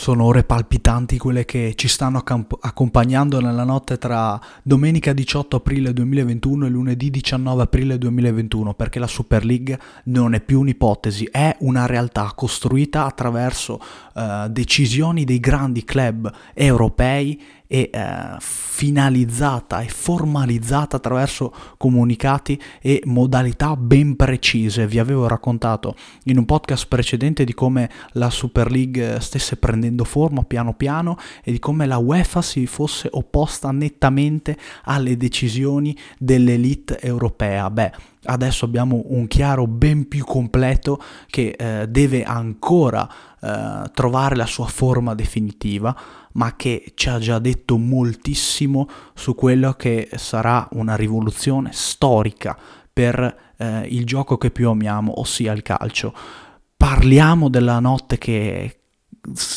Sono ore palpitanti quelle che ci stanno accompagnando nella notte tra domenica 18 aprile 2021 e lunedì 19 aprile 2021, perché la Super League non è più un'ipotesi, è una realtà costruita attraverso decisioni dei grandi club europei e finalizzata e formalizzata attraverso comunicati e modalità ben precise. Vi avevo raccontato in un podcast precedente di come la Super League stesse prendendo forma piano piano e di come la UEFA si fosse opposta nettamente alle decisioni dell'elite europea. Beh, adesso abbiamo un chiaro ben più completo che deve ancora trovare la sua forma definitiva, ma che ci ha già detto moltissimo su quello che sarà una rivoluzione storica per il gioco che più amiamo, ossia il calcio. Parliamo della notte che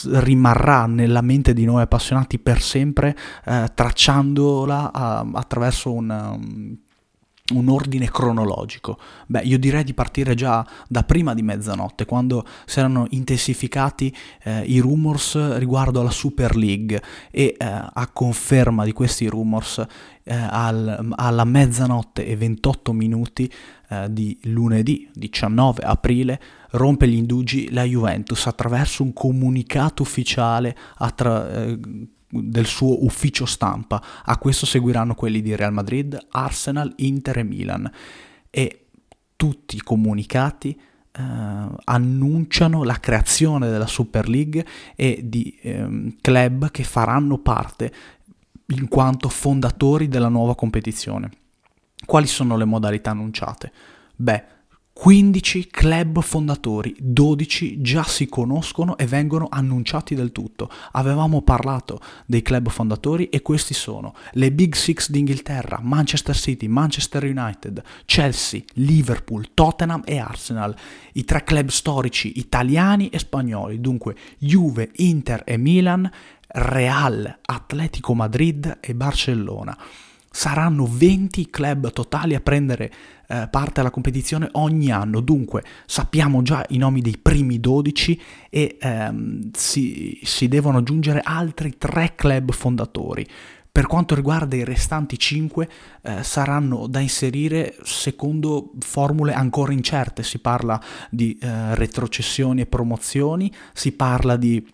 rimarrà nella mente di noi appassionati per sempre, tracciandola attraverso un ordine cronologico. Beh, io direi di partire già da prima di mezzanotte, quando si erano intensificati i rumors riguardo alla Super League e a conferma di questi rumors alla mezzanotte e 28 minuti di lunedì 19 aprile rompe gli indugi la Juventus attraverso un comunicato ufficiale del suo ufficio stampa. A questo seguiranno quelli di Real Madrid, Arsenal, Inter e Milan, e tutti i comunicati annunciano la creazione della Super League e di club che faranno parte in quanto fondatori della nuova competizione. Quali sono le modalità annunciate? Beh, 15 club fondatori, 12 già si conoscono e vengono annunciati del tutto. Avevamo parlato dei club fondatori e questi sono le Big Six d'Inghilterra, Manchester City, Manchester United, Chelsea, Liverpool, Tottenham e Arsenal, i tre club storici italiani e spagnoli, dunque Juve, Inter e Milan, Real, Atletico Madrid e Barcellona. Saranno 20 club totali a prendere parte alla competizione ogni anno, dunque sappiamo già i nomi dei primi 12 e si devono aggiungere altri 3 club fondatori. Per quanto riguarda i restanti 5 saranno da inserire secondo formule ancora incerte, si parla di retrocessioni e promozioni, si parla di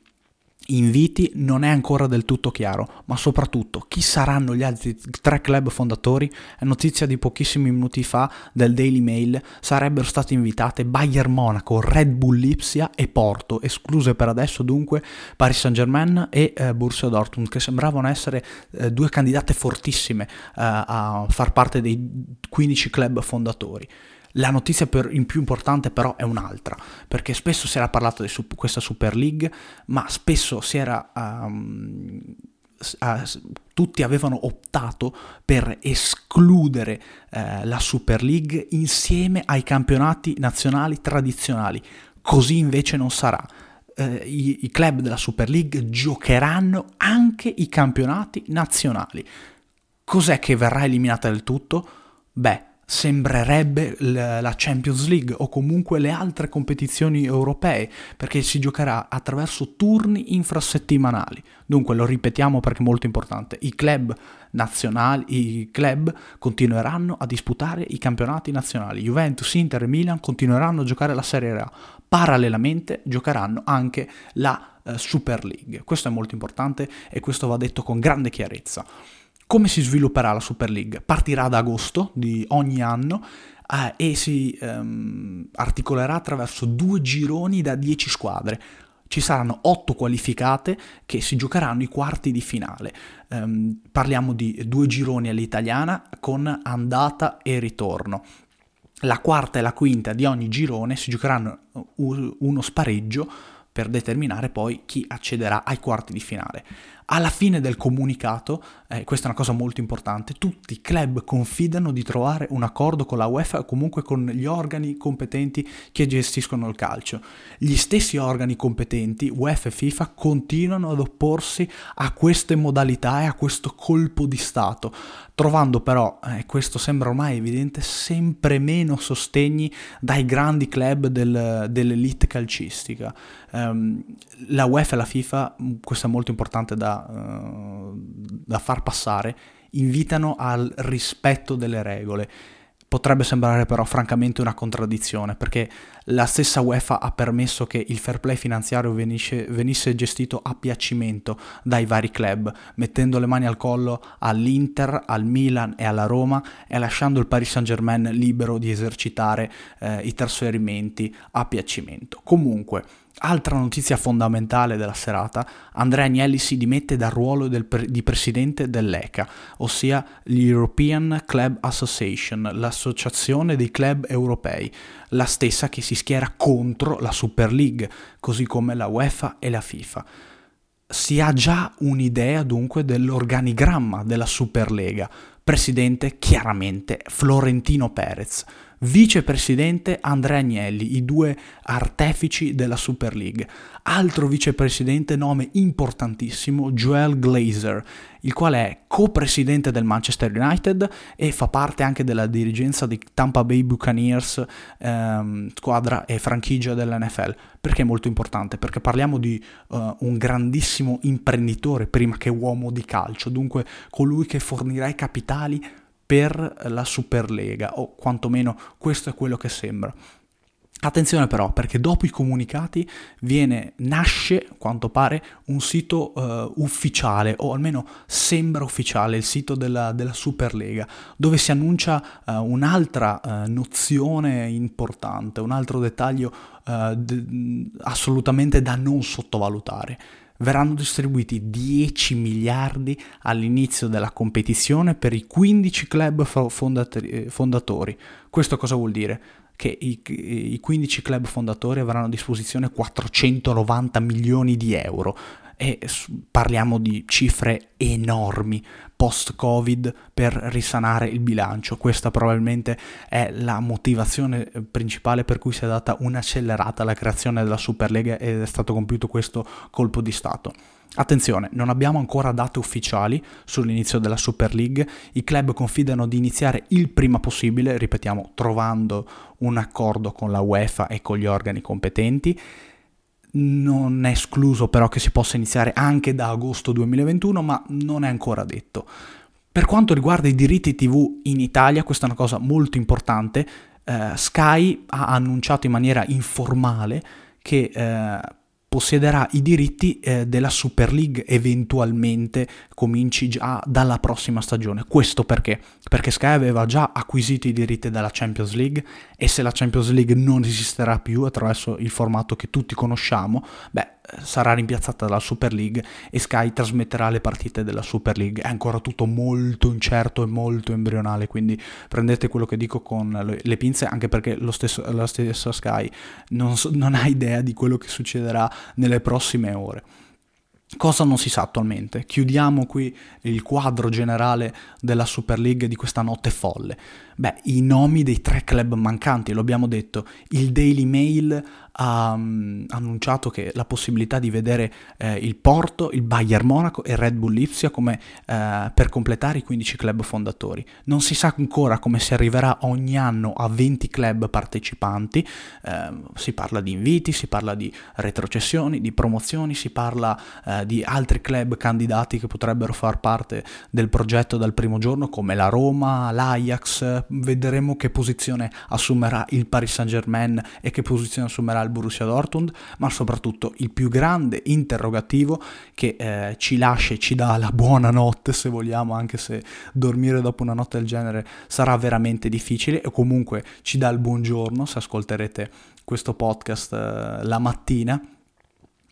inviti, non è ancora del tutto chiaro, ma soprattutto chi saranno gli altri 3 club fondatori? È notizia di pochissimi minuti fa del Daily Mail, sarebbero state invitate Bayer Monaco, Red Bull Lipsia e Porto, escluse per adesso dunque Paris Saint-Germain e Borussia Dortmund, che sembravano essere 2 candidate fortissime a far parte dei 15 club fondatori. La notizia in più importante però è un'altra, perché spesso si era parlato di questa Super League, ma spesso si era tutti avevano optato per escludere la Super League insieme ai campionati nazionali tradizionali. Così invece non sarà. I club della Super League giocheranno anche i campionati nazionali. Cos'è che verrà eliminata del tutto? Beh, sembrerebbe la Champions League o comunque le altre competizioni europee, perché si giocherà attraverso turni infrasettimanali. Dunque, lo ripetiamo perché è molto importante, i club nazionali, i club continueranno a disputare i campionati nazionali. Juventus, Inter e Milan continueranno a giocare la Serie A. Parallelamente giocheranno anche la Super League. Questo è molto importante e questo va detto con grande chiarezza. Come si svilupperà la Super League? Partirà ad agosto di ogni anno e si articolerà attraverso 2 gironi da 10 squadre. Ci saranno 8 qualificate che si giocheranno i quarti di finale. Parliamo di 2 gironi all'italiana con andata e ritorno. La quarta e la quinta di ogni girone si giocheranno uno spareggio per determinare poi chi accederà ai quarti di finale. Alla fine del comunicato, questa è una cosa molto importante, tutti i club confidano di trovare un accordo con la UEFA o comunque con gli organi competenti che gestiscono il calcio. Gli stessi organi competenti, UEFA e FIFA, continuano ad opporsi a queste modalità e a questo colpo di Stato, trovando però, questo sembra ormai evidente, sempre meno sostegni dai grandi club dell'elite calcistica. La UEFA e la FIFA, questo è molto importante da far passare, invitano al rispetto delle regole. Potrebbe sembrare però francamente una contraddizione, perché la stessa UEFA ha permesso che il fair play finanziario venisse gestito a piacimento dai vari club, mettendo le mani al collo all'Inter, al Milan e alla Roma e lasciando il Paris Saint-Germain libero di esercitare i trasferimenti a piacimento. Comunque, altra notizia fondamentale della serata, Andrea Agnelli si dimette dal ruolo di presidente dell'ECA, ossia l'European Club Association, l'associazione dei club europei, la stessa che si schiera contro la Super League, così come la UEFA e la FIFA. Si ha già un'idea dunque dell'organigramma della Superlega. Presidente chiaramente Florentino Perez, vicepresidente Andrea Agnelli, i due artefici della Super League. Altro vicepresidente, nome importantissimo, Joel Glazer, il quale è copresidente del Manchester United e fa parte anche della dirigenza di Tampa Bay Buccaneers, squadra e franchigia dell'NFL. Perché è molto importante? Perché parliamo di un grandissimo imprenditore prima che uomo di calcio, dunque colui che fornirà i capitali per la Superlega, o quantomeno questo è quello che sembra. Attenzione però, perché dopo i comunicati nasce, a quanto pare, un sito ufficiale, o almeno sembra ufficiale, il sito della Superlega, dove si annuncia un'altra nozione importante, un altro dettaglio assolutamente da non sottovalutare. Verranno distribuiti 10 miliardi all'inizio della competizione per i 15 club fondatori. Questo cosa vuol dire? Che i 15 club fondatori avranno a disposizione 490 milioni di euro. E parliamo di cifre enormi post-Covid per risanare il bilancio. Questa probabilmente è la motivazione principale per cui si è data un'accelerata alla creazione della Superlega ed è stato compiuto questo colpo di Stato. Attenzione, non abbiamo ancora date ufficiali sull'inizio della Super League, i club confidano di iniziare il prima possibile, ripetiamo, trovando un accordo con la UEFA e con gli organi competenti. Non è escluso però che si possa iniziare anche da agosto 2021, ma non è ancora detto. Per quanto riguarda i diritti TV in Italia, questa è una cosa molto importante. Sky ha annunciato in maniera informale che possiederà i diritti della Super League, eventualmente cominci già dalla prossima stagione. Questo perché? Perché Sky aveva già acquisito i diritti della Champions League e se la Champions League non esisterà più attraverso il formato che tutti conosciamo, sarà rimpiazzata dalla Super League e Sky trasmetterà le partite della Super League. È ancora tutto molto incerto e molto embrionale, quindi prendete quello che dico con le pinze, anche perché la stessa Sky non ha idea di quello che succederà nelle prossime ore. Cosa non si sa attualmente? Chiudiamo qui il quadro generale della Super League di questa notte folle. I nomi dei tre club mancanti, lo abbiamo detto, il Daily Mail ha annunciato che la possibilità di vedere il Porto, il Bayer Monaco e Red Bull Lipsia come per completare i 15 club fondatori. Non si sa ancora come si arriverà ogni anno a 20 club partecipanti, si parla di inviti, si parla di retrocessioni, di promozioni, si parla di altri club candidati che potrebbero far parte del progetto dal primo giorno come la Roma, l'Ajax. Vedremo che posizione assumerà il Paris Saint-Germain e che posizione assumerà il Borussia Dortmund, ma soprattutto il più grande interrogativo che ci lascia e ci dà la buona notte, se vogliamo, anche se dormire dopo una notte del genere sarà veramente difficile, o comunque ci dà il buongiorno se ascolterete questo podcast la mattina,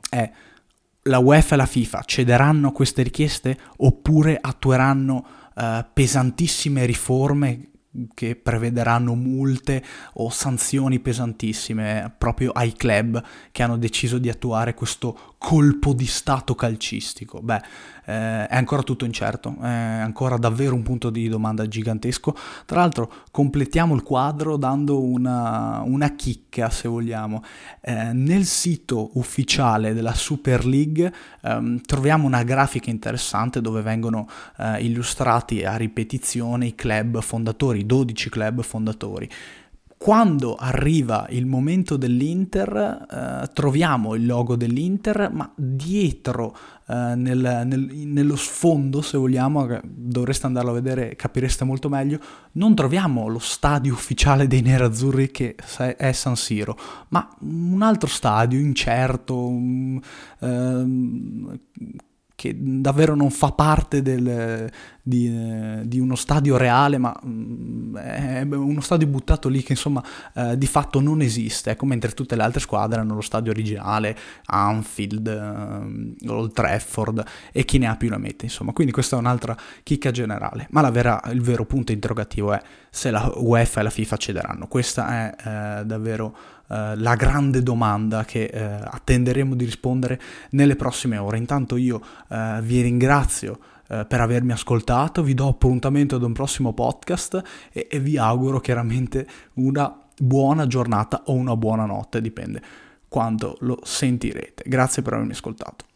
è: la UEFA e la FIFA cederanno queste richieste oppure attueranno pesantissime riforme che prevederanno multe o sanzioni pesantissime proprio ai club che hanno deciso di attuare questo colpo di stato calcistico. Beh, è ancora tutto incerto, è ancora davvero un punto di domanda gigantesco. Tra l'altro completiamo il quadro dando una chicca, se vogliamo. Nel sito ufficiale della Super League troviamo una grafica interessante dove vengono illustrati a ripetizione i club fondatori, 12 club fondatori. Quando arriva il momento dell'Inter, troviamo il logo dell'Inter, ma dietro, nello sfondo, se vogliamo, dovreste andarlo a vedere, capireste molto meglio, non troviamo lo stadio ufficiale dei nerazzurri che è San Siro, ma un altro stadio incerto, che davvero non fa parte di uno stadio reale, ma è uno stadio buttato lì che insomma di fatto non esiste, ecco, mentre tutte le altre squadre hanno lo stadio originale, Anfield, Old Trafford e chi ne ha più la mette, insomma. Quindi questa è un'altra chicca generale, ma il vero punto interrogativo è se la UEFA e la FIFA cederanno. Questa è davvero la grande domanda che attenderemo di rispondere nelle prossime ore. Intanto io vi ringrazio per avermi ascoltato, vi do appuntamento ad un prossimo podcast e vi auguro chiaramente una buona giornata o una buona notte, dipende quando lo sentirete. Grazie per avermi ascoltato.